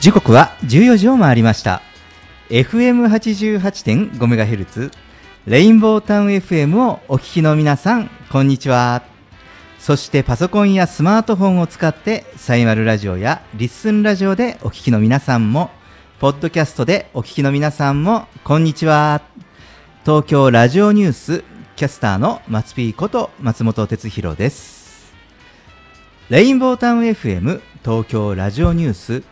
時刻は14時を回りました。 FM88.5MHz レインボータウン FM をお聞きの皆さん、こんにちは。そしてパソコンやスマートフォンを使ってサイマルラジオやリッスンラジオでお聞きの皆さんも、ポッドキャストでお聞きの皆さんも、こんにちは。東京ラジオニュースキャスターの松Pこと松本哲弘です。レインボータウン FM 東京ラジオニュース、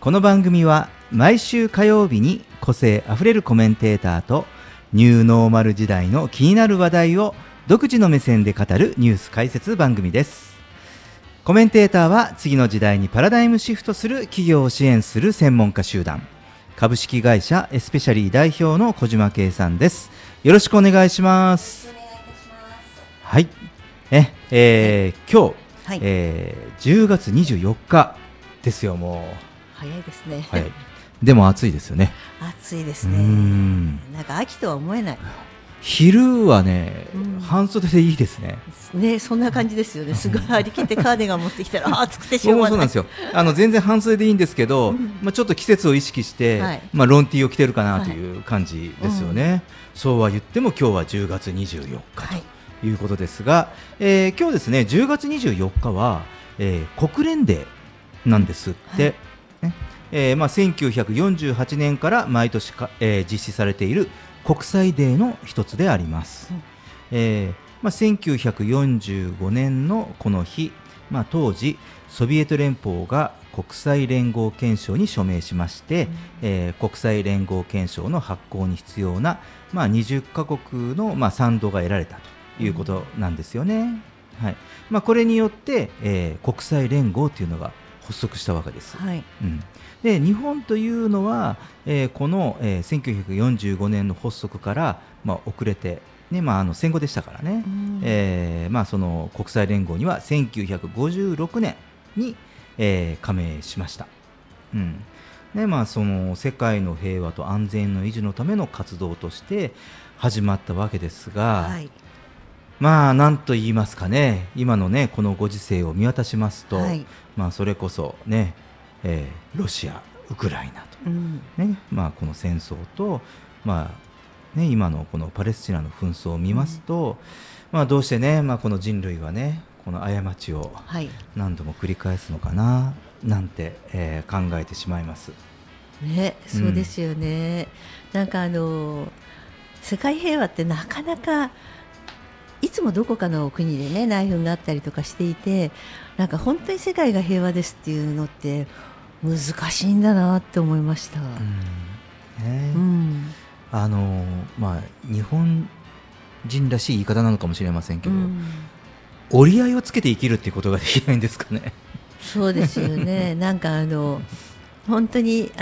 この番組は毎週火曜日に個性あふれるコメンテーターとニューノーマル時代の気になる話題を独自の目線で語るニュース解説番組です。コメンテーターは次の時代にパラダイムシフトする企業を支援する専門家集団株式会社エスペシャリー代表の小島圭さんです。よろしくお願いします。お願いいたします。はい、今日、はい10月24日ですよ。もう早いですね、はい、でも暑いですよね。暑いですね。なんか秋とは思えない。昼はね、半袖でいいですね。ね、そんな感じですよね。すごい張り切ってカーディガン持ってきたら暑くてしょうがない。そうなんですよ。全然半袖でいいんですけど、ちょっと季節を意識して、はい、ロンティーを着てるかなという感じですよね、はいそうは言っても今日は10月24日ということですが、はい今日ですね、10月24日は、国連デーなんですって、はい1948年から毎年実施されている国際デーの一つであります、1945年のこの日、当時ソビエト連邦が国際連合憲章に署名しまして、国際連合憲章の発効に必要な、20カ国の、賛同が得られたということなんですよね、はいこれによって、国際連合というのが発足したわけです、はいで日本というのは、この、1945年の発足から、遅れて、ね戦後でしたからね、その国際連合には1956年に、加盟しました、その世界の平和と安全の維持のための活動として始まったわけですが、はい、なんと言いますかね、今のねこのご時世を見渡しますと、はいそれこそねロシア、ウクライナと、この戦争と、今のこのパレスチナの紛争を見ますと、どうしてね、この人類はねこの過ちを何度も繰り返すのかななんて、考えてしまいます、そうですよね、なんか世界平和ってなかなかいつもどこかの国でね内紛があったりとかしていて、なんか本当に世界が平和ですっていうのって難しいんだなって思いました。日本人らしい言い方なのかもしれませんけど、折り合いをつけて生きるっていうことができないんですかね。そうですよね。なんか本当に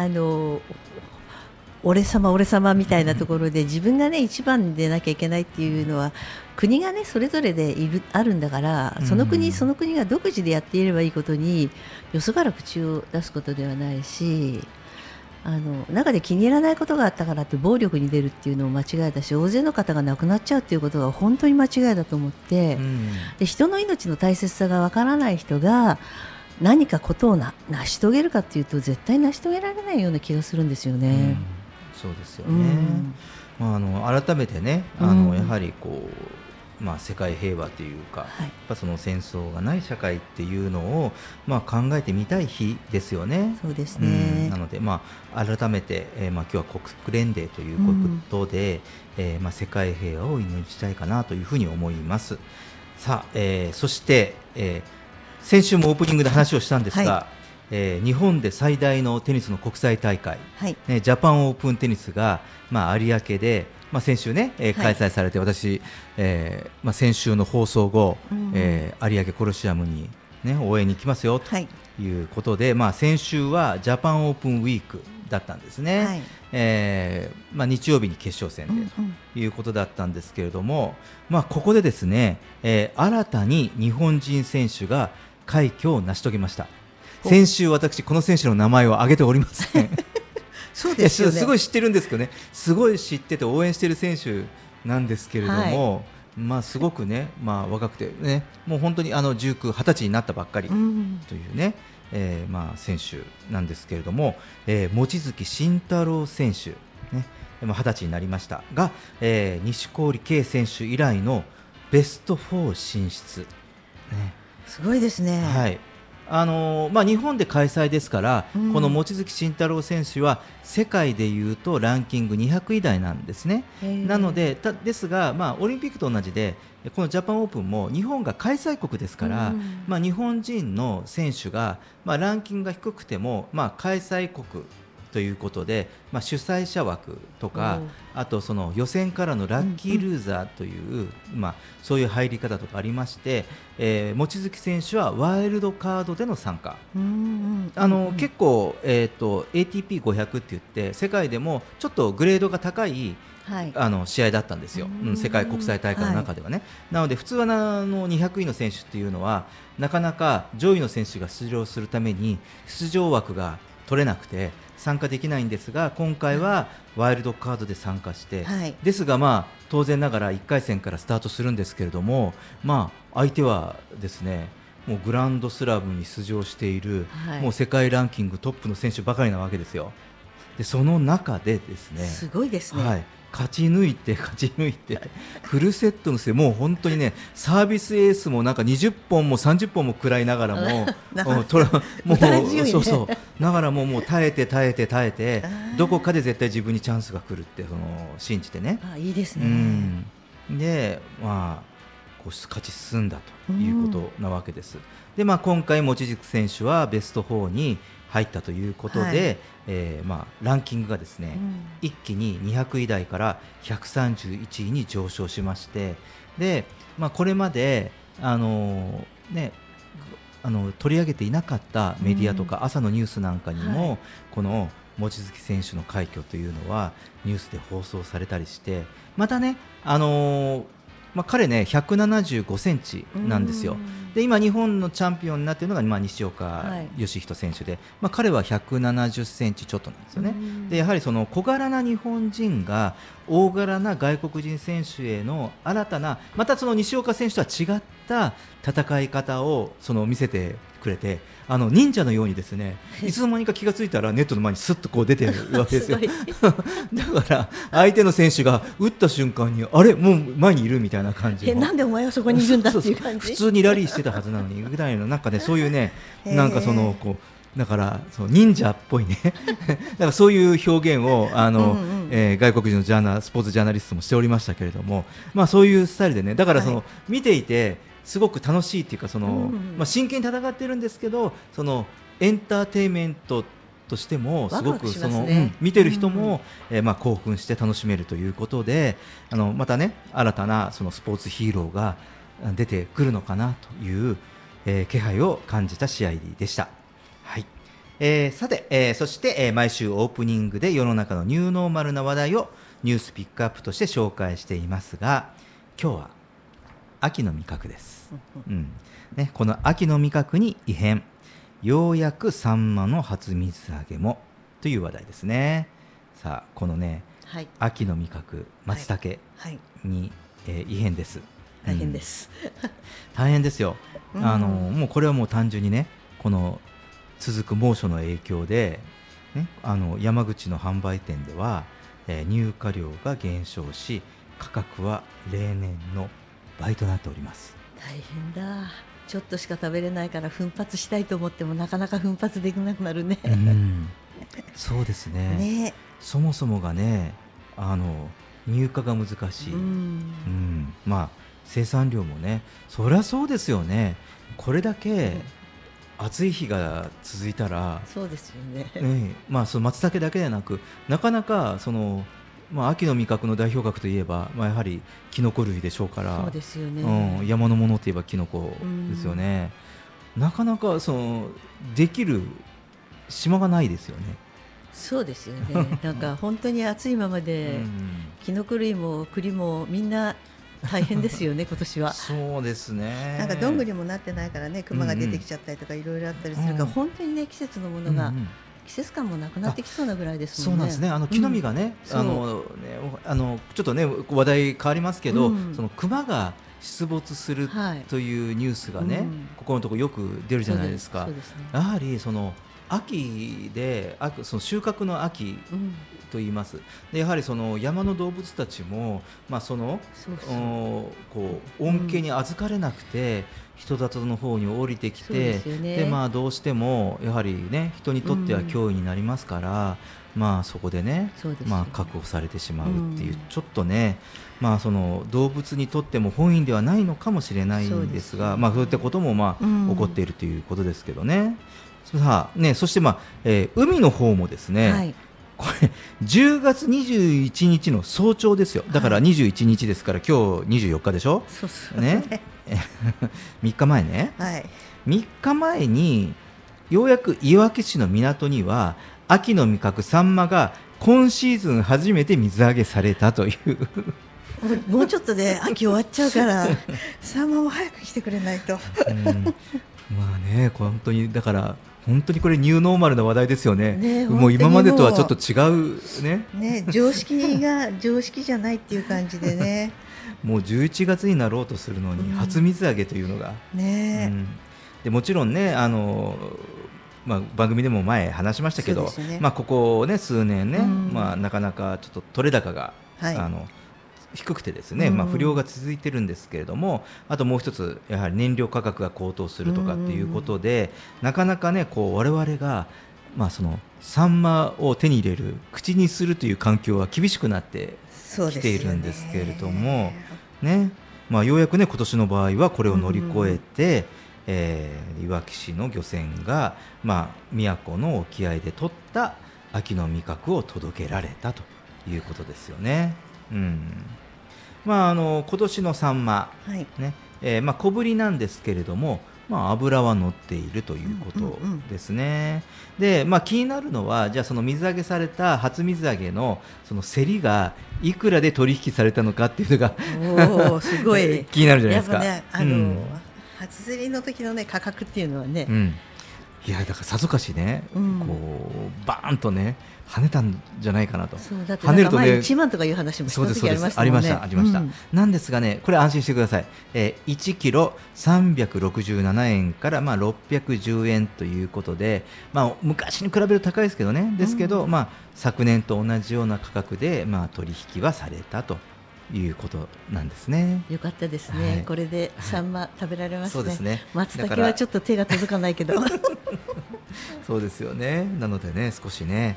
俺様みたいなところで自分がね一番でなきゃいけないっていうのは、国がねそれぞれであるんだから、その国その国が独自でやっていればいいことに、よそから口を出すことではないし、中で気に入らないことがあったからって暴力に出るっていうのも間違いだし、大勢の方が亡くなっちゃうっていうことが本当に間違いだと思って、で人の命の大切さがわからない人が何かことを成し遂げるかっていうと、絶対成し遂げられないような気がするんですよね、そうですよね、改めてねやはりこう、世界平和というか、やっぱその戦争がない社会っていうのを、考えてみたい日ですよね。そうですね、なので、改めて、今日は国連デーということで、世界平和を祈りしたいかなというふうに思います。さあ、そして、先週もオープニングで話をしたんですが、日本で最大のテニスの国際大会、ジャパンオープンテニスが、有明で、先週ね、開催されて、私、先週の放送後、有明コロシアムに、応援に来ますよということで、先週はジャパンオープンウィークだったんですね、日曜日に決勝戦でということだったんですけれども、ここでですね、新たに日本人選手が快挙を成し遂げました。先週私この選手の名前を挙げておりません。そうですよね。すごい知ってるんですけどね、すごい知ってて応援している選手なんですけれども、まあすごくね、まあ、若くてね、もう本当に19、20歳になったばっかりというね、まあ選手なんですけれども、望月慎太郎選手、ね、20歳になりましたが、錦織圭選手以来のベスト4進出、ね、すごいですね。はい、まあ、日本で開催ですから、うん、この望月慎太郎選手は世界でいうとランキング200位台なんですね。なのでですが、まあ、オリンピックと同じでこのジャパンオープンも日本が開催国ですから、うん、まあ、日本人の選手が、まあ、ランキングが低くても、まあ、開催国ということで、まあ、主催者枠とか、あとその予選からのラッキールーザーという、まあ、そういう入り方とかありまして、望月選手はワイルドカードでの参加、結構、ATP500 っていって世界でもちょっとグレードが高い、はい、試合だったんですよ、世界国際大会の中ではね、はい、なので普通は200位の選手っていうのはなかなか上位の選手が出場するために出場枠が取れなくて参加できないんですが、今回はワイルドカードで参加して、はい、ですが、まあ、当然ながら1回戦からスタートするんですけれども、まあ、相手はですね、もうグランドスラムに出場している、はい、もう世界ランキングトップの選手ばかりなわけですよ。でその中でですね、すごいですね、はい、勝ち抜いてフルセットの末、もう本当にね、サービスエースもなんか20本も30本も食らいながらももう耐えてどこかで絶対自分にチャンスが来るって信じてね。あ、いいですね。で、まあ、こう勝ち進んだということなわけです。で、まあ、今回望月選手はベスト4に入ったということで、はい、まあ、ランキングがですね、一気に200位台から131位に上昇しまして、で、まあ、これまで、取り上げていなかったメディアとか、朝のニュースなんかにも、はい、この望月選手の快挙というのはニュースで放送されたりして、またね、まあ、彼ね、175センチなんですよ。で、今日本のチャンピオンになっているのが、まあ、西岡良仁選手で、はい、まあ、彼は170センチちょっとなんですよね。でやはりその小柄な日本人が大柄な外国人選手への新たな、またその西岡選手とは違った戦い方を見せてくれて、忍者のようにですね、いつの間にか気がついたらネットの前にすっとこう出てるわけですよだから相手の選手が打った瞬間に、あれ、もう前にいるみたいな感じの、なんでお前はそこにいるんだっていう感じ普通にラリーしてたはずなのにぐらいの、なんかね、そういうね、なんかこう、だから忍者っぽいねだからそういう表現を外国人のスポーツジャーナリストもしておりましたけれども、まあ、そういうスタイルでね、だからはい、見ていてすごく楽しいっていうか、まあ、真剣に戦ってるんですけど、エンターテインメントとしてもすごく見てる人も、まあ、興奮して楽しめるということで、またね、新たなスポーツヒーローが出てくるのかなという、気配を感じた試合でした。はい、さて、そして、毎週オープニングで世の中のニューノーマルな話題をニュースピックアップとして紹介していますが、今日は秋の味覚ですね、この秋の味覚に異変、ようやくサンマの初水揚げもという話題ですね。さあ、このね、はい、秋の味覚松茸に、はい、異変です。大変です大変ですよ。もうこれはもう単純にね、この続く猛暑の影響で、ね、山口の販売店では、入荷量が減少し、価格は例年の倍となっております。大変だ。ちょっとしか食べれないから、奮発したいと思ってもなかなか奮発できなくなるね。そうですね。ね、そもそもがね、入荷が難しい。まあ、生産量もね、そりゃそうですよね。これだけ暑い日が続いたら、そうですよね。まあ、松茸だけでなく、なかなかまあ、秋の味覚の代表格といえば、まあ、やはりキノコ類でしょうから。そうですよね。山のものといえばキノコですよね。なかなかできる島がないですよね。そうですよね。なんか本当に暑いままでキノコ類も栗もみんな大変ですよね今年は。そうですね。なんかどんぐりもなってないからね、熊が出てきちゃったりとかいろいろあったりするから、本当にね、季節のものが季節感もなくなってきそうなぐらいですもんね。そうなんですね。木の実がね、ちょっとね話題変わりますけど、その熊が出没するというニュースがね、ここのところよく出るじゃないですか。やはりその秋で、その収穫の秋と言います。でやはりその山の動物たちも、そのこう恩恵に預かれなくて、人里の方に降りてきて、でどうしてもやはりね人にとっては脅威になりますから、そこでね、確保されてしまうっていう、ちょっとね、その動物にとっても本意ではないのかもしれないんですが、そういったことも起こっているということですけどね。さあね、そして海の方もですね、これ10月21日の早朝ですよ。だから21日ですから、今日24日でしょ。そうですね。3日前ね。3日前にようやくいわき市の港には秋の味覚サンマが今シーズン初めて水揚げされたという。もうちょっとで秋終わっちゃうから、サンマも早く来てくれないと。これ本当にだから。本当にこれニューノーマルな話題ですよね。もう今までとはちょっと違うね。常識が常識じゃないっていう感じでね。もう11月になろうとするのに初水揚げというのが。でもちろんね、番組でも前話しましたけど、ここね数年ね、なかなかちょっと取れ高が低くてですね、不良が続いてるんですけれども、あともう一つやはり燃料価格が高騰するとかっていうことで、なかなかねこう我々がそのサンマを手に入れる、口にするという環境は厳しくなってきているんですけれどもね、ようやくね今年の場合はこれを乗り越えて、いわき市の漁船が宮古の沖合で取った秋の味覚を届けられたということですよね。今年のサンマ、小ぶりなんですけれども、油は乗っているということですね。で、気になるのは、じゃあその水揚げされた初水揚げのその競りがいくらで取引されたのかっていうのがすごい気になるじゃないですか。やっぱね、初競りの時のね価格っていうのはね、いやだからさぞかしね、こうバーンとね跳ねたんじゃないかなと。そうだってなんか前1万とかいう話もした時ありましたもんね。ありました。なんですがね、これ安心してください。1キロ367円から610円ということで、昔に比べると高いですけどね。ですけど、昨年と同じような価格で取引はされたということなんですね。よかったですね。これでサンマ食べられますね。そうですね。松茸はちょっと手が届かないけど。そうですよね。なのでね、少しね、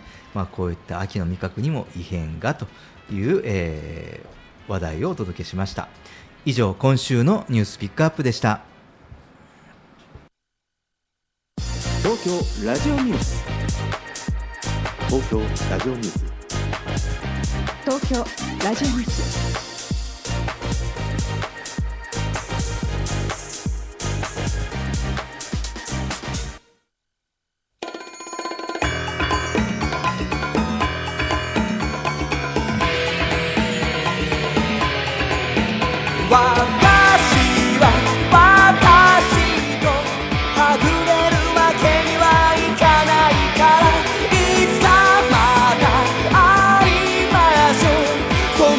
こういった秋の味覚にも異変がという、話題をお届けしました。以上、今週のニュースピックアップでした。東京ラジオニュース。東京ラジオニュース。東京ラジオニュース。「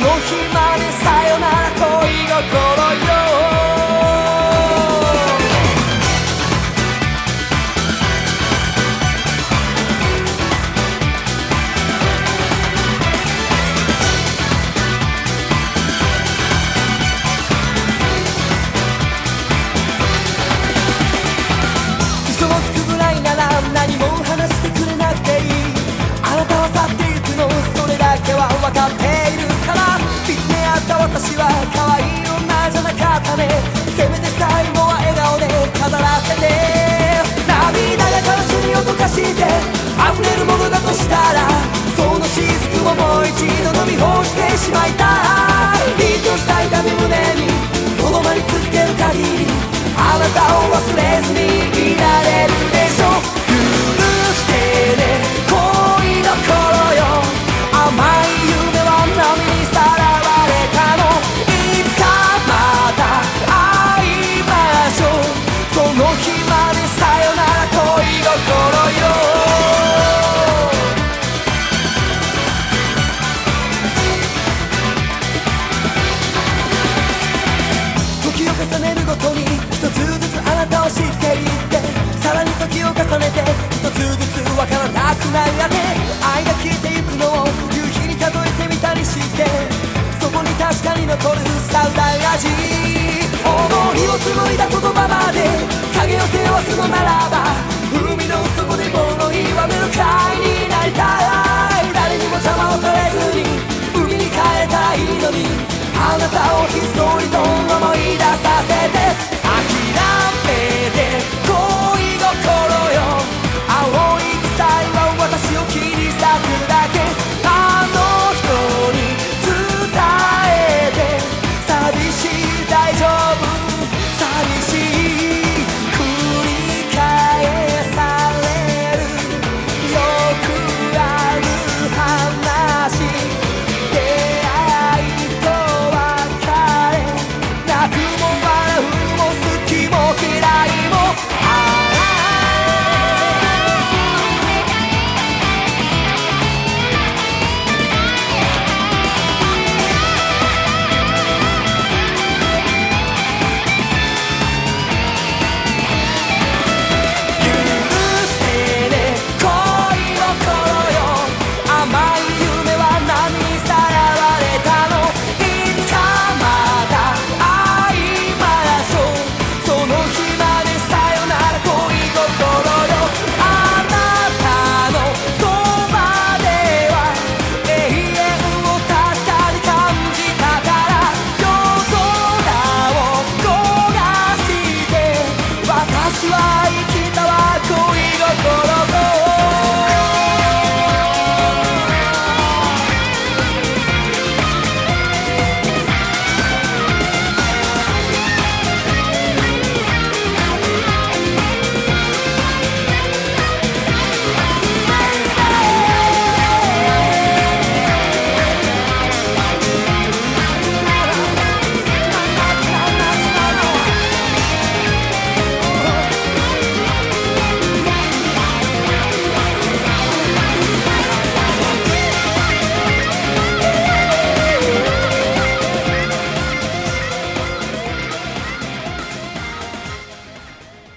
その日までさよなら恋心よ」重ねて一つずつわからなくなりあて、愛が消えてゆくのを夕日にたどりてみたりして、そこに確かに残るサウダイ味。思いを紡いだ言葉まで影を背負わすのならば、海の底で物言わぬ貝になりたい。誰にも邪魔をされずに海に帰れたらいいのに、あなたをひそりと思い出させて。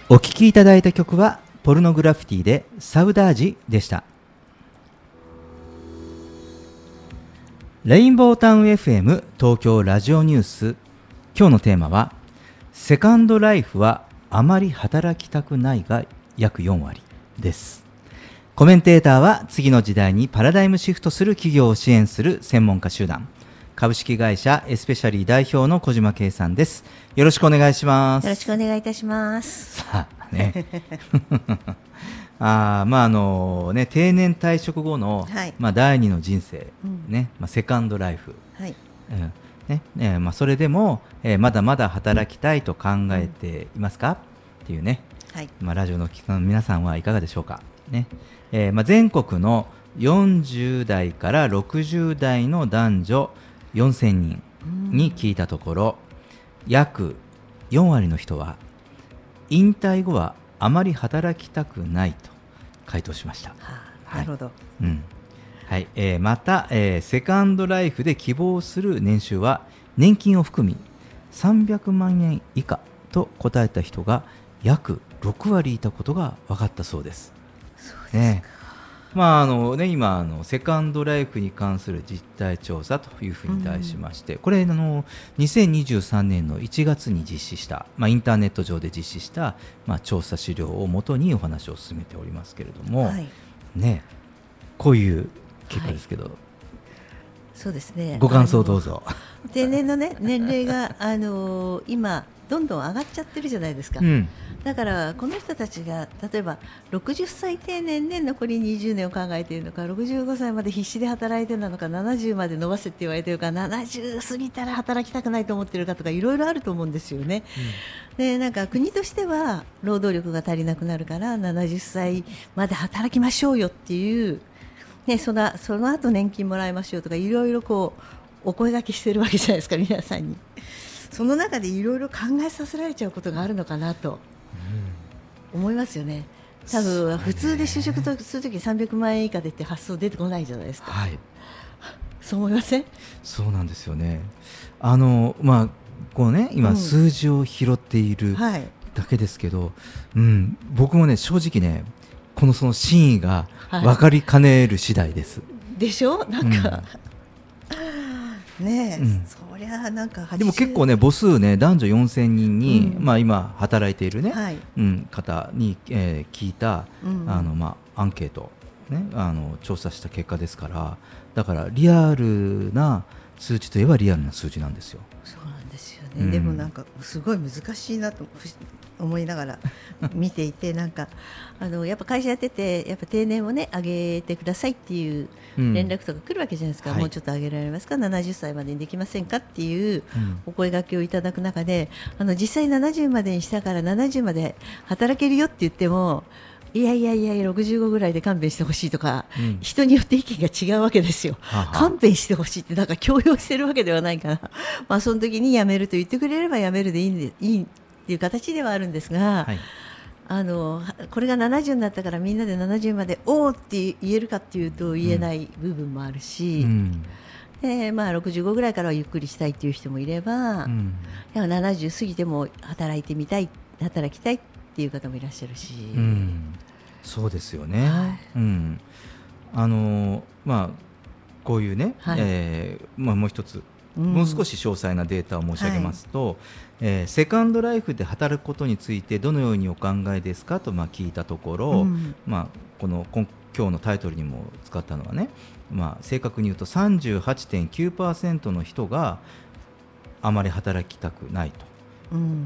お聴きいただいた曲はポルノグラフィティでサウダージでした。レインボータウン FM 東京ラジオニュース、今日のテーマはセカンドライフはあまり働きたくないが約4割です。コメンテーターは次の時代にパラダイムシフトする企業を支援する専門家集団株式会社エスペシャリー代表の小島圭さんです。よろしくお願いします。よろしくお願いいたします。さあねまあ定年退職後の、第二の人生、セカンドライフ、それでも、まだまだ働きたいと考えていますか、っていうね、ラジオの聞きの皆さんはいかがでしょうか、全国の40代から60代の男女4000人に聞いたところ、約4割の人は引退後はあまり働きたくないと回答しました。なるほど。また、セカンドライフで希望する年収は年金を含み300万円以下と答えた人が約6割いたことが分かったそうです。そうですか。今セカンドライフに関する実態調査というふうに題しまして、これ2023年の1月に実施した、インターネット上で実施した、調査資料をもとにお話を進めておりますけれども、こういう結果ですけど、そうですね、ご感想どうぞ。定年の、年齢が、今どんどん上がっちゃってるじゃないですか、だからこの人たちが例えば60歳定年で残り20年を考えているのか、65歳まで必死で働いてるのか、70まで伸ばせって言われてるか、70過ぎたら働きたくないと思ってるかとか、いろいろあると思うんですよね、で国としては労働力が足りなくなるから70歳まで働きましょうよっていう、その後年金もらいましょうとか、いろいろこうお声掛けしてるわけじゃないですか、皆さんに。その中でいろいろ考えさせられちゃうことがあるのかなと思いますよね。多分普通で就職するとき300万円以下でって発想出てこないじゃないですか、そう思いません？そうなんですよね。今数字を拾っているだけですけど、うん、僕もね正直ねこのその真意が分かりかねる次第です、はい、でしょなんか、うん、ねえ、うん、そりゃなんかでも結構ね母数ね男女4000人に、うんまあ、今働いているね、はいうん、方に、聞いた、うんまあ、アンケート、ね、調査した結果ですからだからリアルな数値といえばリアルな数字なんですよ。そうなんですよね、うん、でもなんかすごい難しいなと思いながら見ていてなんかやっぱ会社やっててやっぱ定年をね上げてくださいっていう連絡とか来るわけじゃないですか、うん、もうちょっと上げられますか、はい、70歳までにできませんかっていうお声掛けをいただく中で実際70までにしたから70まで働けるよって言ってもいやいやいや65ぐらいで勘弁してほしいとか、うん、人によって意見が違うわけですよ。はは勘弁してほしいってなんか強要してるわけではないから、まあ、その時に辞めると言ってくれれば辞めるでいいっていう形ではあるんですが、はい、これが70になったからみんなで70までおーって言えるかっていうと言えない部分もあるし、うんでまあ、65ぐらいからはゆっくりしたいっていう人もいれば、うん、70過ぎても働きたいっていう方もいらっしゃるし、うん、そうですよね、はいうんまあ、こういうね、はいまあ、もう一つ、うん、もう少し詳細なデータを申し上げますと、はいセカンドライフで働くことについてどのようにお考えですかと、まあ、聞いたところ、うんまあ、今日のタイトルにも使ったのはね、まあ、正確に言うと 38.9% の人があまり働きたくないと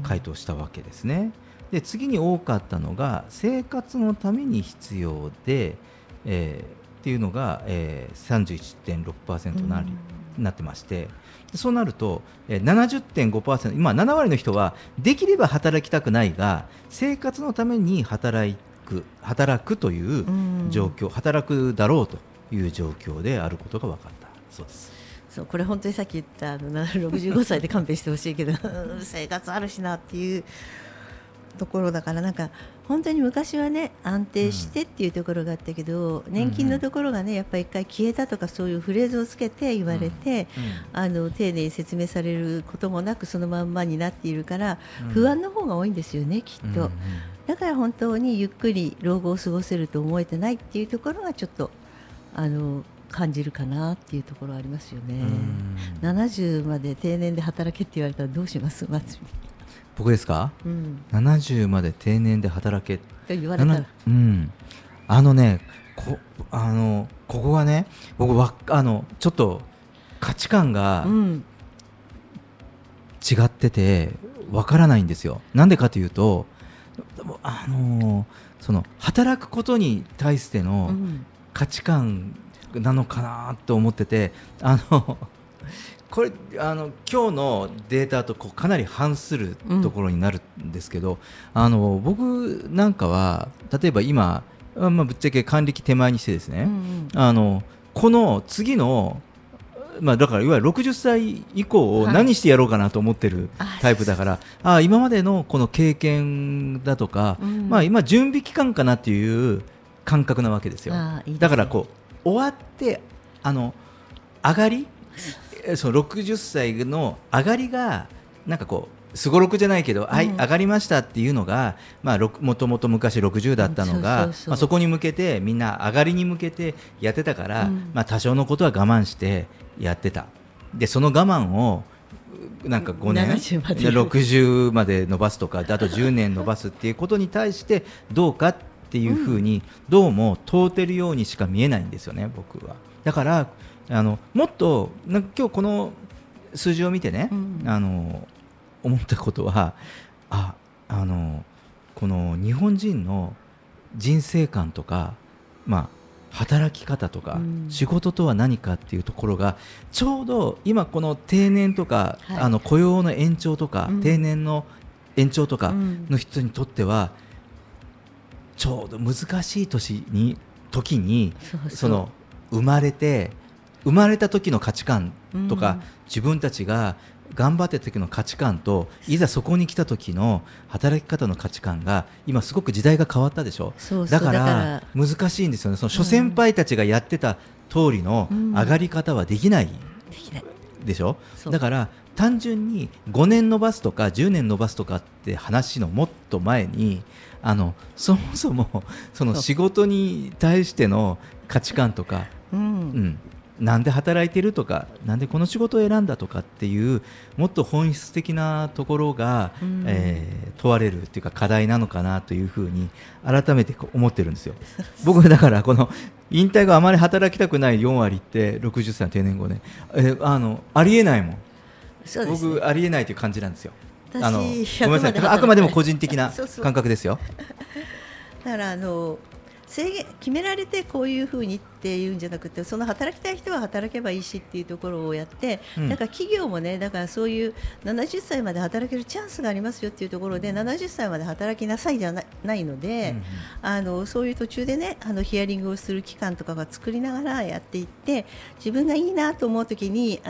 回答したわけですね、うんで次に多かったのが生活のために必要で、っていうのが、31.6% なってましてでそうなると、70.5% 今7割の人はできれば働きたくないが生活のために働くという状況働くだろうという状況であることが分かったそうです。そうこれ本当にさっき言った65歳で勘弁してほしいけど生活あるしなっていうところだからなんか本当に昔はね安定してっていうところがあったけど、うん、年金のところがねやっぱり一回消えたとかそういうフレーズをつけて言われて、うんうん、丁寧に説明されることもなくそのまんまになっているから不安の方が多いんですよね、うん、きっと、うんうん、だから本当にゆっくり老後を過ごせると思えてないっていうところがちょっと感じるかなっていうところありますよね、うん、70まで定年で働けって言われたらどうします松見僕ですか、うん、70まで定年で働けって言われたら、うん、ここがね僕はちょっと価値観が違っててわからないんですよ。なんでかというと働くことに対しての価値観なのかなと思っててこれ今日のデータとかなり反するところになるんですけど、うん、僕なんかは例えば今、まあ、ぶっちゃけ還暦手前にしてですね、うんうん、この次の、まあ、だからいわゆる60歳以降を何してやろうかなと思ってるタイプだから、はい、今までのこの経験だとか、うんまあ、今準備期間かなっていう感覚なわけですよ。いいですね。だから終わって上がりその60歳の上がりがなんかすごろくじゃないけど、うん、はい上がりましたっていうのが、まあ、もともと昔60だったのが まあ、そこに向けてみんな上がりに向けてやってたから、うんまあ、多少のことは我慢してやってた。でその我慢をなんか5年60まで伸ばすとかあと10年伸ばすっていうことに対してどうかっていうふうにどうも問うてるようにしか見えないんですよね僕は。だからもっとなんか今日この数字を見てね、うん、思ったことはこの日本人の人生観とか、まあ、働き方とか、うん、仕事とは何かっていうところがちょうど今この定年とか、はい、雇用の延長とか、うん、定年の延長とかの人にとっては、うん、ちょうど難しい時にその生まれた時の価値観とか、うん、自分たちが頑張ってた時の価値観といざそこに来た時の働き方の価値観が今すごく時代が変わったでしょ。そうそうだから難しいんですよね。その諸先輩たちがやってた通りの上がり方はできないでしょ、うん、だから単純に5年延ばすとか10年延ばすとかって話のもっと前に、そもそもその仕事に対しての価値観とか、うん、なんで働いてるとか、なんでこの仕事を選んだとかっていうもっと本質的なところが、問われるっていうか課題なのかなというふうに改めて思ってるんですよ。僕だからこの引退後あまり働きたくない4割って60歳の定年後ね、ありえないもん。そうですね、僕ありえないという感じなんですよ。私ごめんなさい、あくまでも個人的な感覚ですよ。そうそうだから制限決められてこういうふうにっていうんじゃなくて、その働きたい人は働けばいいしっていうところをやって、だから企業もね、だからそういう70歳まで働けるチャンスがありますよっていうところで、70歳まで働きなさいじゃないので、そういう途中でね、ヒアリングをする期間とかが作りながらやっていって、自分がいいなと思うときに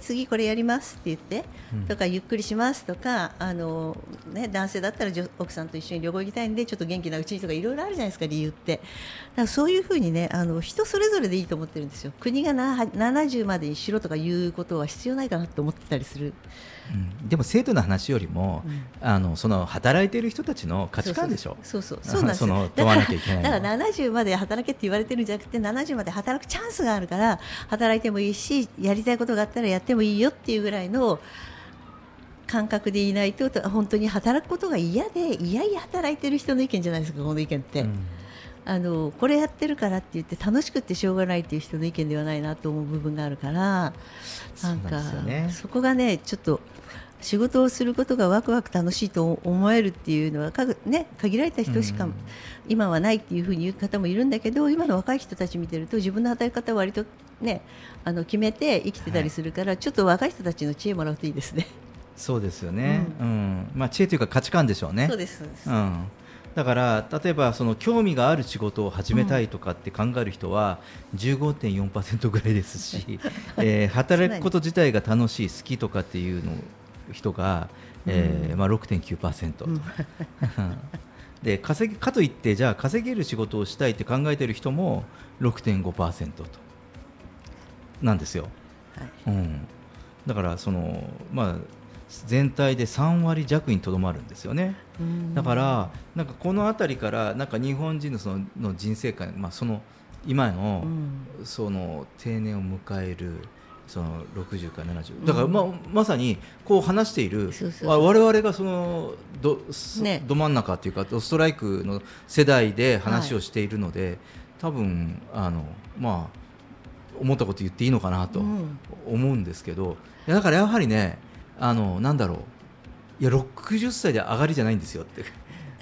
次これやりますって言って、とかゆっくりしますとかね、男性だったら奥さんと一緒に旅行行きたいんでちょっと元気なうちにとかいろいろあるじゃないですか、理由って。だからそういうふうにね、人それぞれでいいと思ってるんですよ。国が70までにしろとかいうことは必要ないかなと思ってたりする、でも制度の話よりも、その働いている人たちの価値観でしょ。そうそうそう、そうなんですよ。だから70まで働けって言われてるんじゃなくて、70まで働くチャンスがあるから働いてもいいし、やりたいことがあったらやってもいいよっていうぐらいの感覚でいないと、本当に働くことが嫌でいやいや働いてる人の意見じゃないですか、この意見って、これやってるからって言って楽しくってしょうがないっていう人の意見ではないなと思う部分があるから、なんか そこがね、ちょっと仕事をすることがワクワク楽しいと思えるっていうのはね、限られた人しか今はないっていうふうに言う方もいるんだけど、今の若い人たち見てると自分の働き方を割とね、決めて生きてたりするから、ちょっと若い人たちの知恵もらうといいですね。そうですよね、まあ、知恵というか価値観でしょうね。そうです、だから例えばその興味がある仕事を始めたいとかって考える人は 15.4% ぐらいですし働くこと自体が楽しい、好きとかっていうの人がまあ 6.9% で、かといってじゃあ稼げる仕事をしたいって考えている人も 6.5% となんですよ。だから全体で3割弱にとどまるんですよね。だからなんかこのあたりからなんか日本人のその人生観、その今のその定年を迎えるその60から70だから、まさにこう話している我々がそのど真ん中というかドストライクの世代で話をしているので、多分思ったこと言っていいのかなと思うんですけど、だからやはりね、なんだろう、いや60歳で上がりじゃないんですよって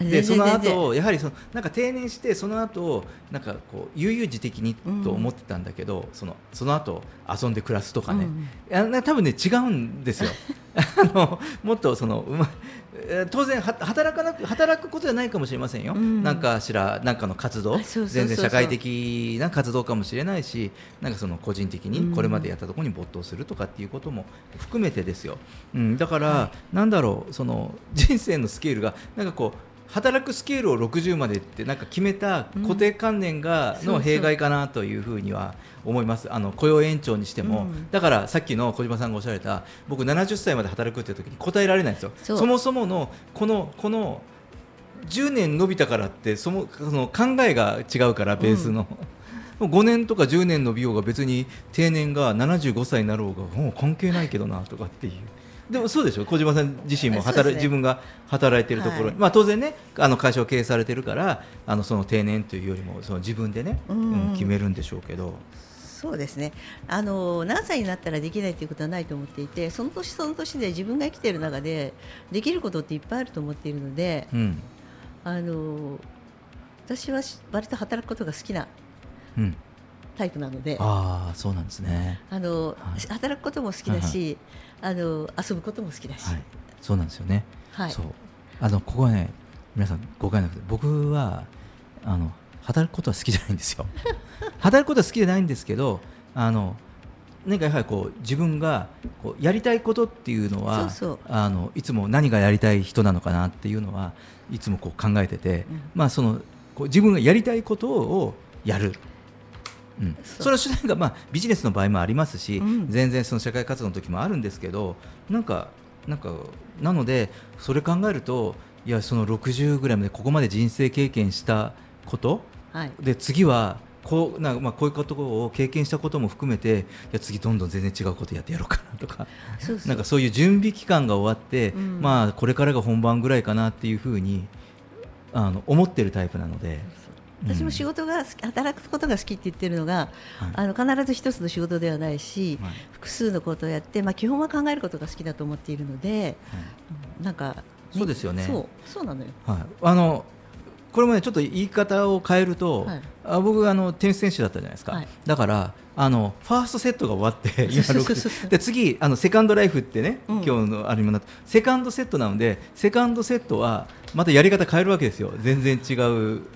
でその後やはりなんか定年して、その後なんかこう悠々自適にと思ってたんだけど、その後遊んで暮らすとかね、多分ね違うんですよもっと当然働くことじゃないかもしれませんよ、なんかしらなんかの活動、全然社会的な活動かもしれないし、なんかその個人的にこれまでやったところに没頭するとかっていうことも含めてですよ、だから、なんだろう、その人生のスケールがなんかこう働くスケールを60までってなんか決めた固定観念がの弊害かなというふうには思います。雇用延長にしても、だからさっきの小島さんがおっしゃられた、僕70歳まで働くっていう時に答えられないんですよ。 そもそものこの10年延びたからってその考えが違うから、ベースの、5年とか10年延びようが別に定年が75歳になろうがもう関係ないけどなとかっていう。でもそうでしょ、小島さん自身も自分が働いているところに、当然ね、会社を経営されているから、その定年というよりも自分でね、決めるんでしょうけど。そうですね、何歳になったらできないということはないと思っていて、その年その年で自分が生きている中でできることっていっぱいあると思っているので、私は割と働くことが好きな、タイプなので。そうなんですね。働くことも好きだし、遊ぶことも好きだし、そうなんですよね。そう、ここはね、皆さん誤解なくて、僕は働くことは好きじゃないんですよ働くことは好きじゃないんですけど、なんかやはりこう自分がこうやりたいことっていうのは、いつも何がやりたい人なのかなっていうのはいつもこう考えてて、自分がやりたいことをやるうん、それは手段が、まあ、ビジネスの場合もありますし、うん、全然その社会活動の時もあるんですけど、なのでそれ考えると、いやその60ぐらいまでここまで人生経験したこと、はい、で次はこういうところを経験したことも含めて、いや次どんどん全然違うことやってやろうかなとか、なんかそういう準備期間が終わって、うん、まあ、これからが本番ぐらいかなっていうふうに思ってるタイプなので。私も仕事が働くことが好きって言ってるのが、はい、必ず一つの仕事ではないし、はい、複数のことをやって、まあ、基本は考えることが好きだと思っているので、はい、なんかそうですよね。そうなのよ、はい、これもねちょっと言い方を変えると、はい、僕がテニス選手だったじゃないですか、はい、だからファーストセットが終わって今6で次セカンドライフってね、うん、今日のあれにもなってセカンドセットなので、セカンドセットはまたやり方変えるわけですよ。全然違う、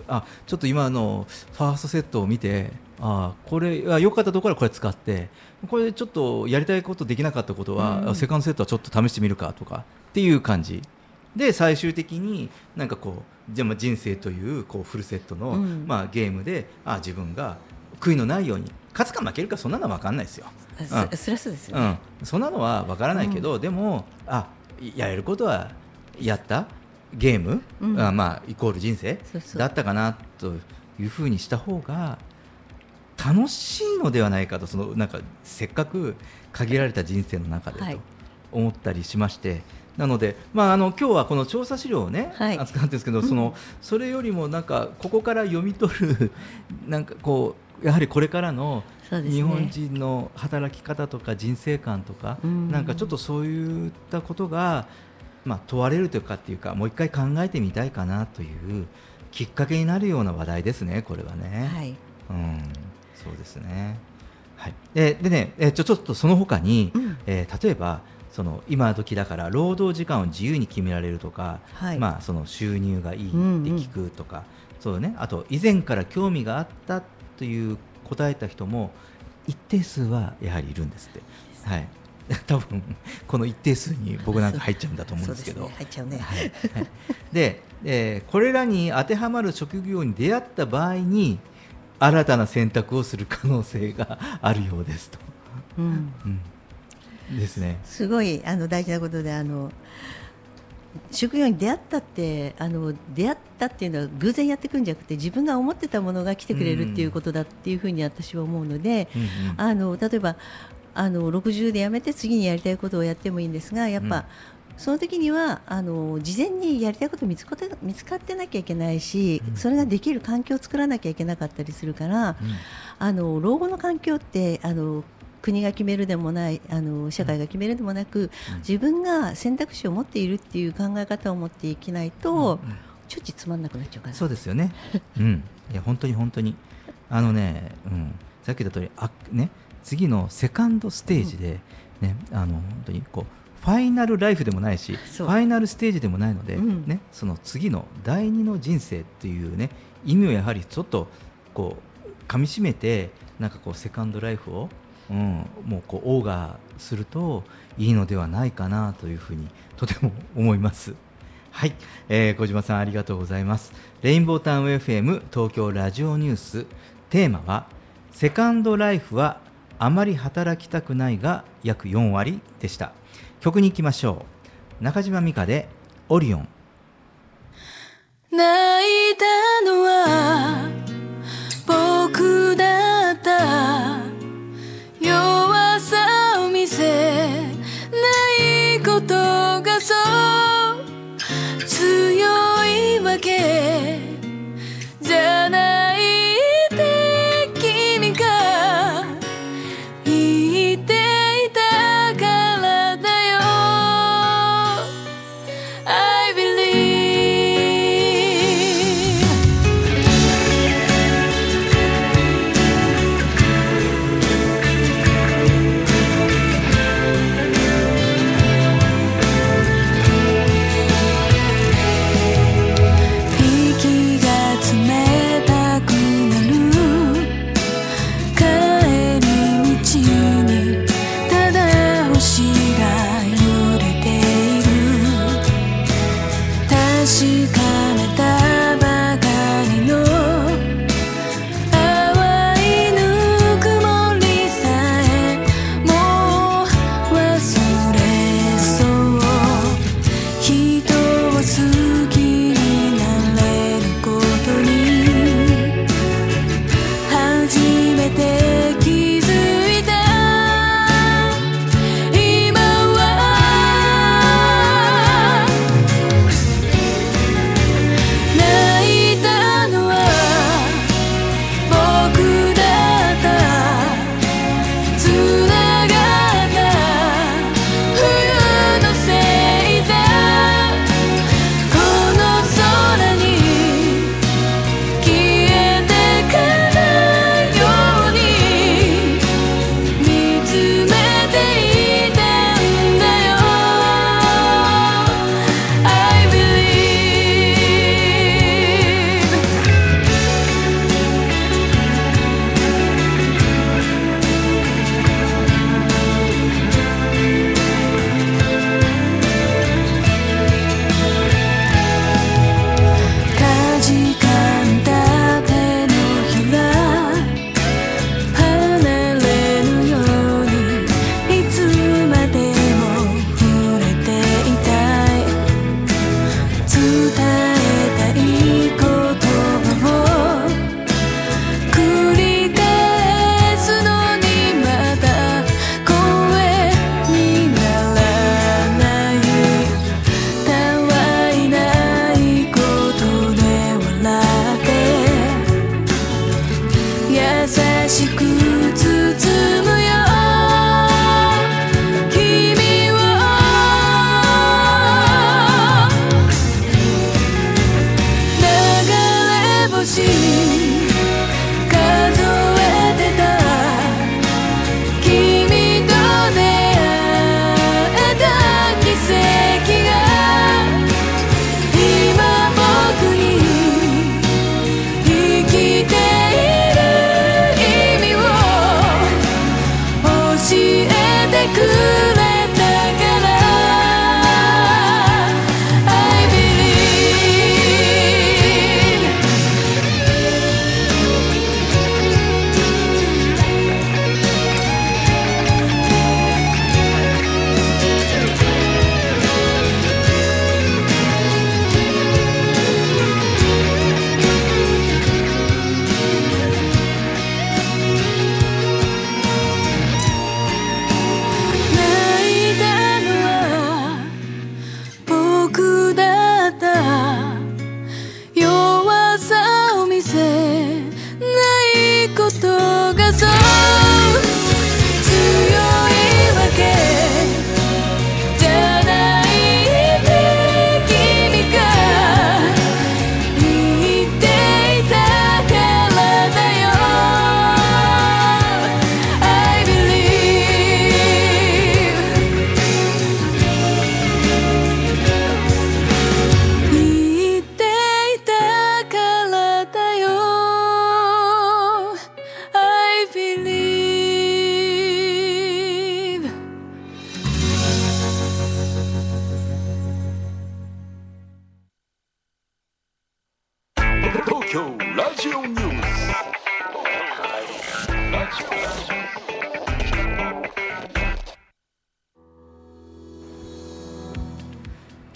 ちょっと今のファーストセットを見て、これは良かったところはこれ使って、これちょっとやりたいことできなかったことは、うん、セカンドセットはちょっと試してみるかとかっていう感じで、最終的になんかこう人生という、フルセットの、うん、ゲームで自分が悔いのないように勝つか負けるか、そんなのは分からないですよ。そりゃそうですよね、うん、そんなのは分からないけど、うん、でもやれることはやったゲーム、うん、イコール人生だったかなというふうにした方が楽しいのではないかと、なんかせっかく限られた人生の中でと思ったりしまして、はい、なので、今日はこの調査資料を、ね、はい、扱ってるんですけど、それよりもなんかここから読み取るなんかやはりこれからの日本人の働き方とか人生観とか、なんかちょっとそういったことが、問われるというかもう一回考えてみたいかなというきっかけになるような話題ですね、これはね、はい、うん、そうですね、はい、でね、ちょっとその他に、例えば今の時だから労働時間を自由に決められるとか、はい、その収入がいいって聞くとか、そうね、あと以前から興味があったという答えた人も一定数はやはりいるんですって、はい、多分この一定数に僕なんか入っちゃうんだと思うんですけど、これらに当てはまる職業に出会った場合に新たな選択をする可能性があるようですと、うん、うんですね、すごい大事なことで、職業に出会ったっていうのは偶然やってくるんじゃなくて、自分が思ってたものが来てくれるっていうことだっていうふうに私は思うので、うんうん、例えば60で辞めて次にやりたいことをやってもいいんですが、やっぱ、うん、その時には事前にやりたいことを見つかってなきゃいけないし、それができる環境を作らなきゃいけなかったりするから、うん、老後の環境って国が決めるでもない、社会が決めるでもなく、自分が選択肢を持っているっていう考え方を持っていけないと、ちょっとつまんなくなっちゃうから。そうですよね、うん、いや本当に本当にね、うん、さっき言った通りね、次のセカンドステージで、ね、本当にファイナルライフでもないし、ファイナルステージでもないので、うん、ね、その次の第二の人生っていうね意味をやはりちょっと噛み締めて、なんかセカンドライフをもうオーガーするといいのではないかなというふうにとても思います。はい、小島さんありがとうございます。レインボータウン FM 東京ラジオニュース、テーマはセカンドライフはあまり働きたくないが約4割でした。曲に行きましょう。中島美嘉でオリオン。泣いたのは僕だった、弱さを見せないことがそう強いわけじゃないって君が言っていたからだよ。 I believe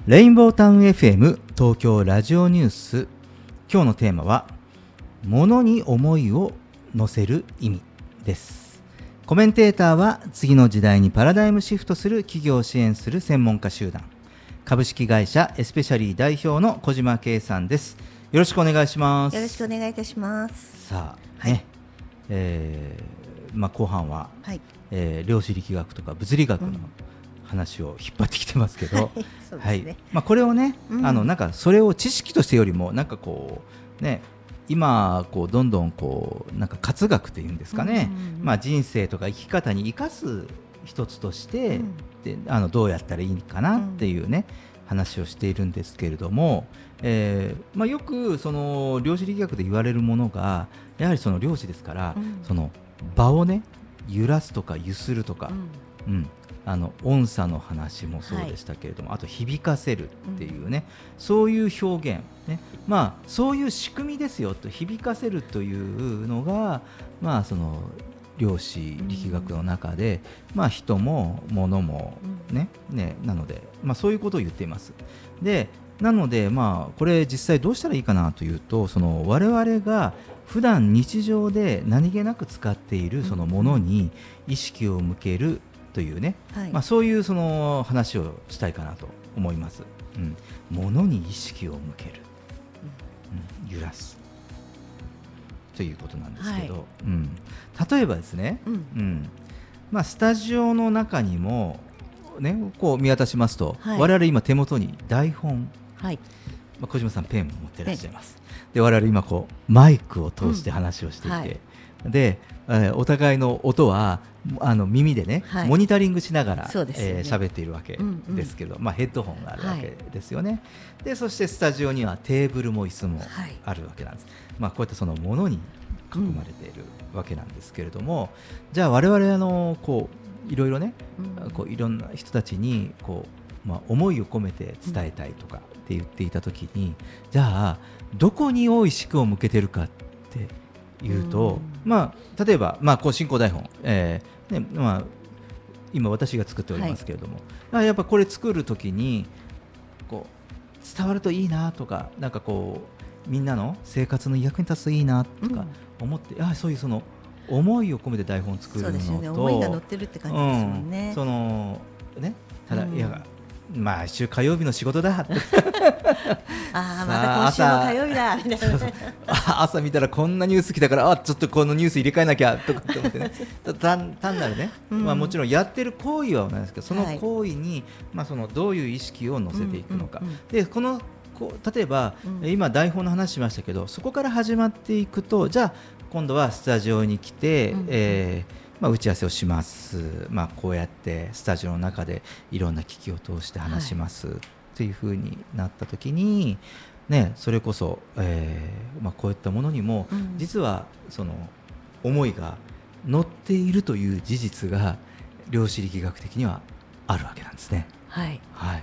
レインボータウン FM 東京ラジオニュース、今日のテーマは物に思いを乗せる意味です。コメンテーターは次の時代にパラダイムシフトする企業を支援する専門家集団株式会社エスペシャリー代表の小島圭さんです。よろしくお願いします。よろしくお願いいたします。さあ、ね、はい、後半は、はい、量子力学とか物理学の、話を引っ張ってきてますけど、これをね、なんかそれを知識としてよりもなんかこう、ね、今こうどんどんこうなんか活学というんですかね、人生とか生き方に生かす一つとして、でどうやったらいいかなっていうね、話をしているんですけれども、よくその量子力学で言われるものがやはりその量子ですから、その場をね揺らすとか揺するとか、音差の話もそうでしたけれども、あと響かせるっていうね、そういう表現、ね、そういう仕組みですよと、響かせるというのが、その量子力学の中で、人も物も、なので、そういうことを言っています。で、なので、これ実際どうしたらいいかなというと、その我々が普段日常で何気なく使っているそのものに意識を向けるというね、そういうその話をしたいかなと思います。物に意識を向ける、揺らすということなんですけど、例えばですね、スタジオの中にも、こう見渡しますと、我々今手元に台本、小島さんペンも持ってらっしゃいます。で、我々今こうマイクを通して話をしていて、でお互いの音は耳でね、モニタリングしながら喋っているわけですけど、ヘッドホンがあるわけですよね。で、そしてスタジオにはテーブルも椅子もあるわけなんです。こうやってそのものに囲まれているわけなんですけれども、じゃあ我々こういろいろね、いろんな人たちにこう、思いを込めて伝えたいとかって言っていたときに、じゃあどこに意識を向けてるかっていうと、例えば、こう進行台本、今私が作っておりますけれども、やっぱこれ作るときにこう伝わるといいなとか、なんかこうみんなの生活の役に立つといいなとか思って、そういうその思いを込めて台本を作るのと、思いが乗ってるって感じですもんね。ただ、まあ週火曜日の仕事だってああまた今週の火曜日だみたいな朝見たらこんなニュース来たからちょっとこのニュース入れ替えなきゃとかって思ってね単なるね、まあ、もちろんやってる行為は同じですけどその行為に、はいまあ、そのどういう意識を乗せていくのか、うんうんうん、でこう例えば、今台本の話しましたけどそこから始まっていくとじゃあ今度はスタジオに来て、うんうんまあ、打ち合わせをします、まあ、こうやってスタジオの中でいろんな機器を通して話します、はい、っていう風になった時に、ね、それこそ、まあ、こういったものにも、うん、実はその思いが乗っているという事実が量子力学的にはあるわけなんですね、はいはい、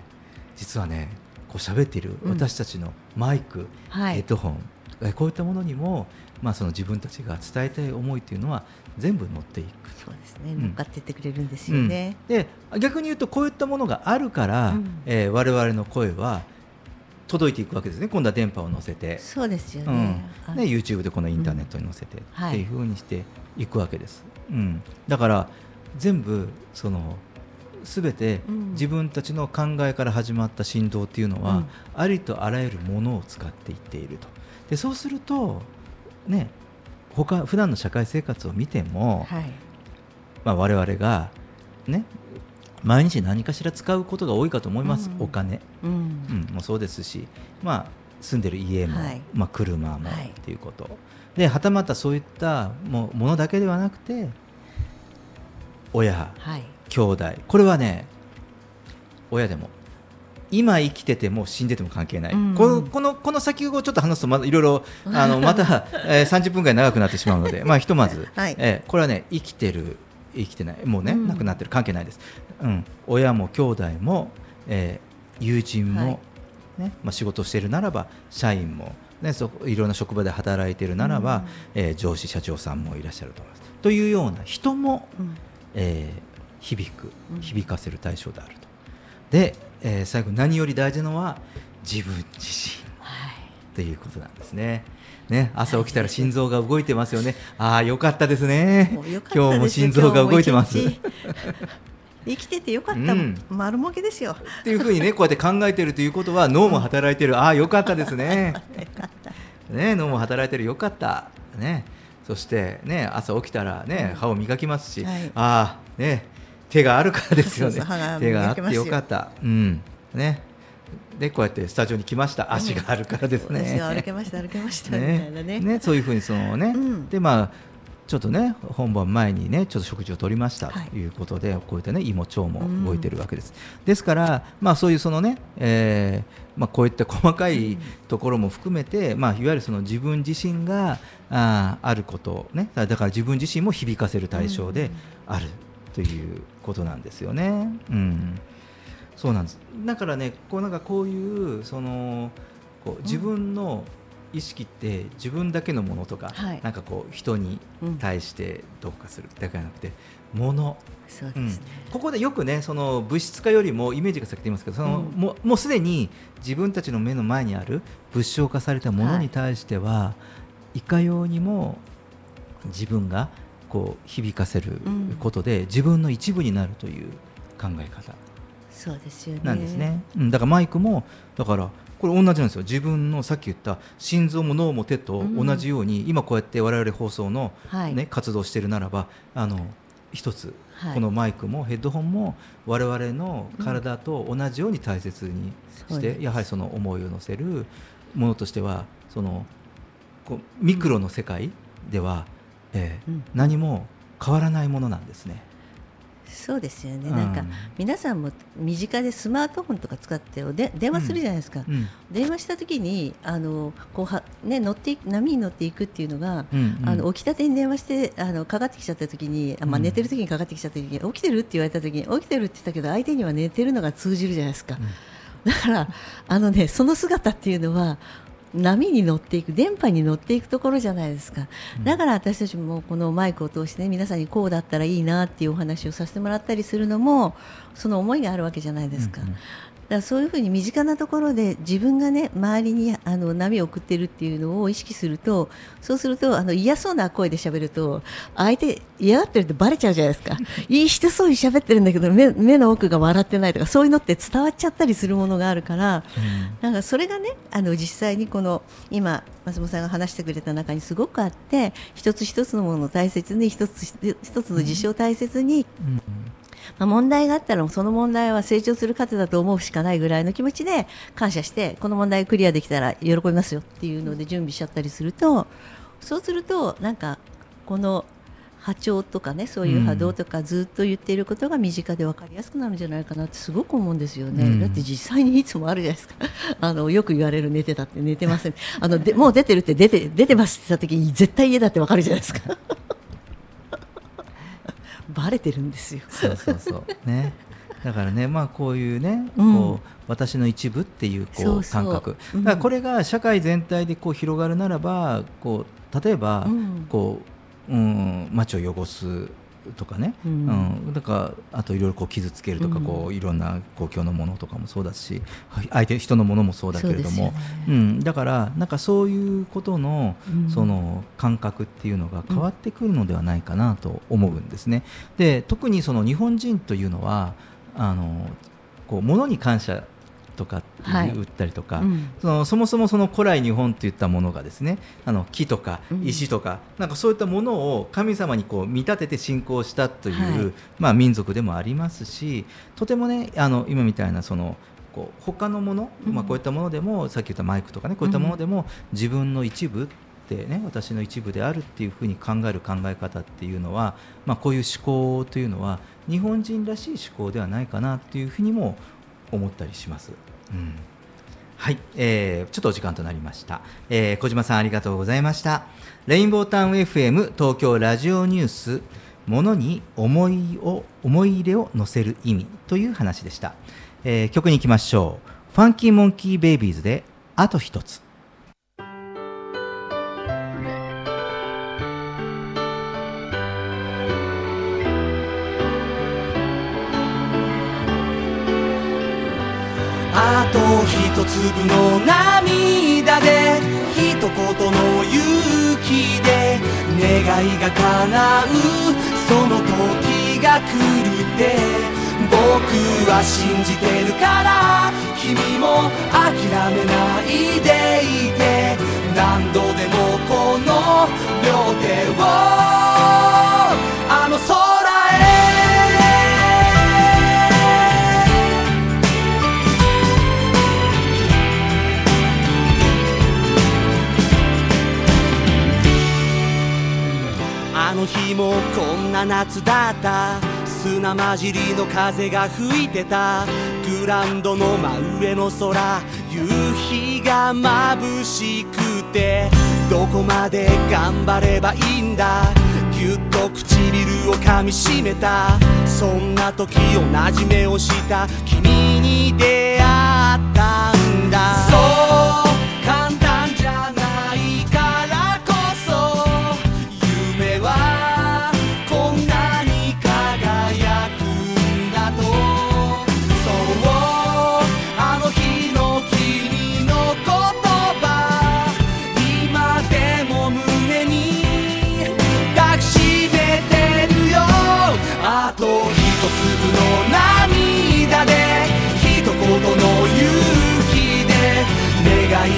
実はねこう喋っている私たちのマイク、うんはい、ヘッドホンこういったものにも、まあ、その自分たちが伝えたい思いというのは全部乗っていくそうですね、乗っかっていってくれるんですよね、うんうん、で逆に言うとこういったものがあるから、うん我々の声は届いていくわけですね今度は電波を乗せてそうですよね、うん、で YouTube でこのインターネットに乗せて、うんはい、っていう風にしていくわけです、うん、だから全部その全て自分たちの考えから始まった振動というのは、うん、ありとあらゆるものを使っていっているとでそうすると、ね、普段の社会生活を見ても、はいまあ、我々が、ね、毎日何かしら使うことが多いかと思います、うん、お金、うんうん、もそうですし、まあ、住んでる家も、はいまあ、車もっていうこと、はい、ではたまたそういったものだけではなくて親、はい、兄弟これはね親でも今生きてても死んでても関係ない、うんうん、この先をちょっと話すとまだいろいろまた30分ぐらい長くなってしまうので、まあ、ひとまず、はいこれはね生きてる生きてないもうね、うん、亡くなってる関係ないです、うん、親も兄弟も、友人も、はいねまあ、仕事をしているならば社員も、ね、いろんな職場で働いているならば、うん上司社長さんもいらっしゃると思いますというような人も、うん響かせる対象であるとで最後何より大事なのは自分自身、はい、ということなんです ね朝起きたら心臓が動いてますよねああよかったですね今日も心臓が動いてます生きててよかった、うん、丸儲けですよっていうふうにねこうやって考えてるということは脳も働いてるああよかったです ね脳も働いてるよかったねそしてね朝起きたらね歯を磨きますし、はい、ああね手があるからですよね手があってよかった、うんね、でこうやってスタジオに来ました足があるからですね、うん、私は歩けましたみたいな ねそういうふうにそのね、うん、でまあちょっとね本番前にねちょっと食事を取りましたということで、はい、こういったね胃も腸も動いてるわけです、うん、ですからまあそういうそのね、まあ、こういった細かいところも含めて、うんまあ、いわゆるその自分自身が あること、ね、だから自分自身も響かせる対象である、うんということなんですよね、うん、そうなんですだからねこういうそのこう自分の意識って自分だけのものとか、はい、なんかこう人に対してどうかするだけじゃなくて物そうですねここでよくねその物質化よりもイメージが先に言いますけどその、うん、もうすでに自分たちの目の前にある物証化されたものに対しては、はい、いかようにも自分がこう響かせることで自分の一部になるという考え方なんですね、うん、だからマイクもだからこれ同じなんですよ自分のさっき言った心臓も脳も手と同じように、うん、今こうやって我々放送の、ね、活動しているならば一つ、はい、このマイクもヘッドホンも我々の体と同じように大切にして、うん、やはりその思いを乗せるものとしてはそのこうミクロの世界では、うん、何も変わらないものなんですねそうですよね、うん、なんか皆さんも身近でスマートフォンとか使って電話するじゃないですか、うんうん、電話した時にこうは、ね、波に乗っていくっていうのが、うんうん、起きたてに電話してかかってきちゃった時に、まあ、寝てる時にかかってきちゃった時に、うん、起きてるって言われた時に起きてるって言ったけど相手には寝てるのが通じるじゃないですか、うん、だからね、その姿っていうのは波に乗っていく電波に乗っていくところじゃないですかだから私たちもこのマイクを通して、ね、皆さんにこうだったらいいなっていうお話をさせてもらったりするのもその思いがあるわけじゃないですか、うんうん、だそういうふうに身近なところで自分がね周りに波を送ってるっていうのを意識すると、そうすると嫌そうな声で喋ると相手嫌がってるってバレちゃうじゃないですか。いい人そうに喋ってるんだけど 目の奥が笑ってないとか、そういうのって伝わっちゃったりするものがあるから、うん、なんかそれがね実際にこの今松本さんが話してくれた中にすごくあって、一つ一つのものを大切に一つの事象を大切に、うんうん、まあ、問題があったらその問題は成長する糧だと思うしかないぐらいの気持ちで感謝して、この問題クリアできたら喜びますよっていうので準備しちゃったりすると、そうするとなんかこの波長とかね、そういう波動とかずっと言っていることが身近で分かりやすくなるんじゃないかなってすごく思うんですよね、うん、だって実際にいつもあるじゃないですかよく言われる寝てたって寝てませんでもう出てるって出てますって言った時に絶対家だって分かるじゃないですかバレてるんですよ。そうね。だからね、まあこういうね、うん、こう私の一部っていう感覚、だからこれが社会全体で広がるならば、例えば街を汚すとかね、うんうん、だからあといろいろ傷つけるとか、いろんな公共のものとかもそうだし、相手人のものもそうだけれども、ね、うん、だからなんかそういうことの、うん、その感覚っていうのが変わってくるのではないかなと思うんですね、うん、で特にその日本人というのは物に感謝とかって言ったりとか、はい、うん、そもそもその古来日本といったものがですね、木とか石とか、うん、なんかそういったものを神様に見立てて信仰したという、はい、まあ、民族でもありますし、とてもね今みたいなその他のもの、まあ、こういったものでも、うん、さっき言ったマイクとかね、こういったものでも自分の一部ってね、私の一部であるっていうふうに考える考え方っていうのは、まあ、こういう思考というのは日本人らしい思考ではないかなっていうふうにも思ったりします、うん、はい、ちょっとお時間となりました、小島さんありがとうございました。レインボータウン FM 東京ラジオニュース、物に思い入れを乗せる意味という話でした、曲に行きましょう。ファンキーモンキーベイビーズであと一つ。あと一粒の涙で、一言の勇気で願いが叶う、その時が来るって僕は信じてるから、君も諦めないでいて、何度でもこの両手を空へ日もこんな夏だった、砂混じりの風が吹いてた、グランドの真上の空、夕日が眩しくて、どこまで頑張ればいいんだ、ぎゅっと唇を噛みしめた、そんな時同じ目をした君に出会ったんだ。そう簡単じゃないが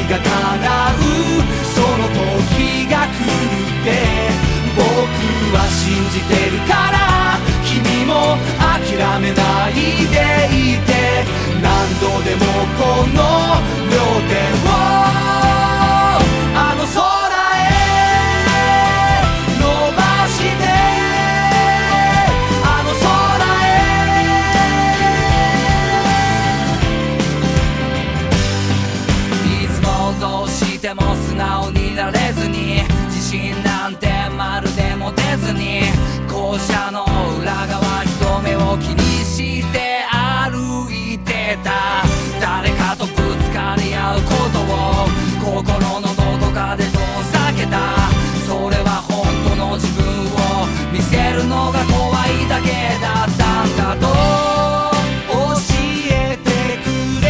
叶う、その時が来るって、僕は信じてるから、君も諦めないでいて、何度でもこの両手を空へ伸ばして校舎の裏側、人目を気にして歩いてた、誰かとぶつかり合うことを心のどこかで遠ざけた、それは本当の自分を見せるのが怖いだけだったんだと教えてくれ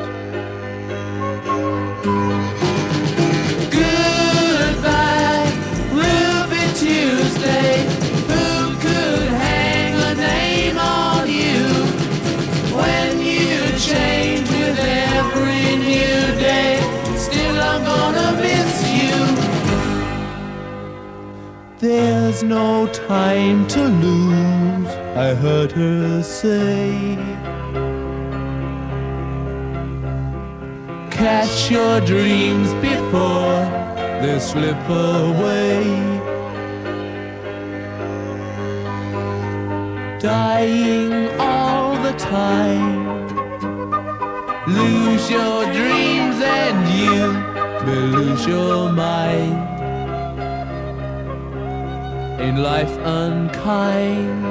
There's no time to lose, I heard her say. Catch your dreams before they slip away. Dying all the time. Lose your dreams and you may lose your mind.In life unkind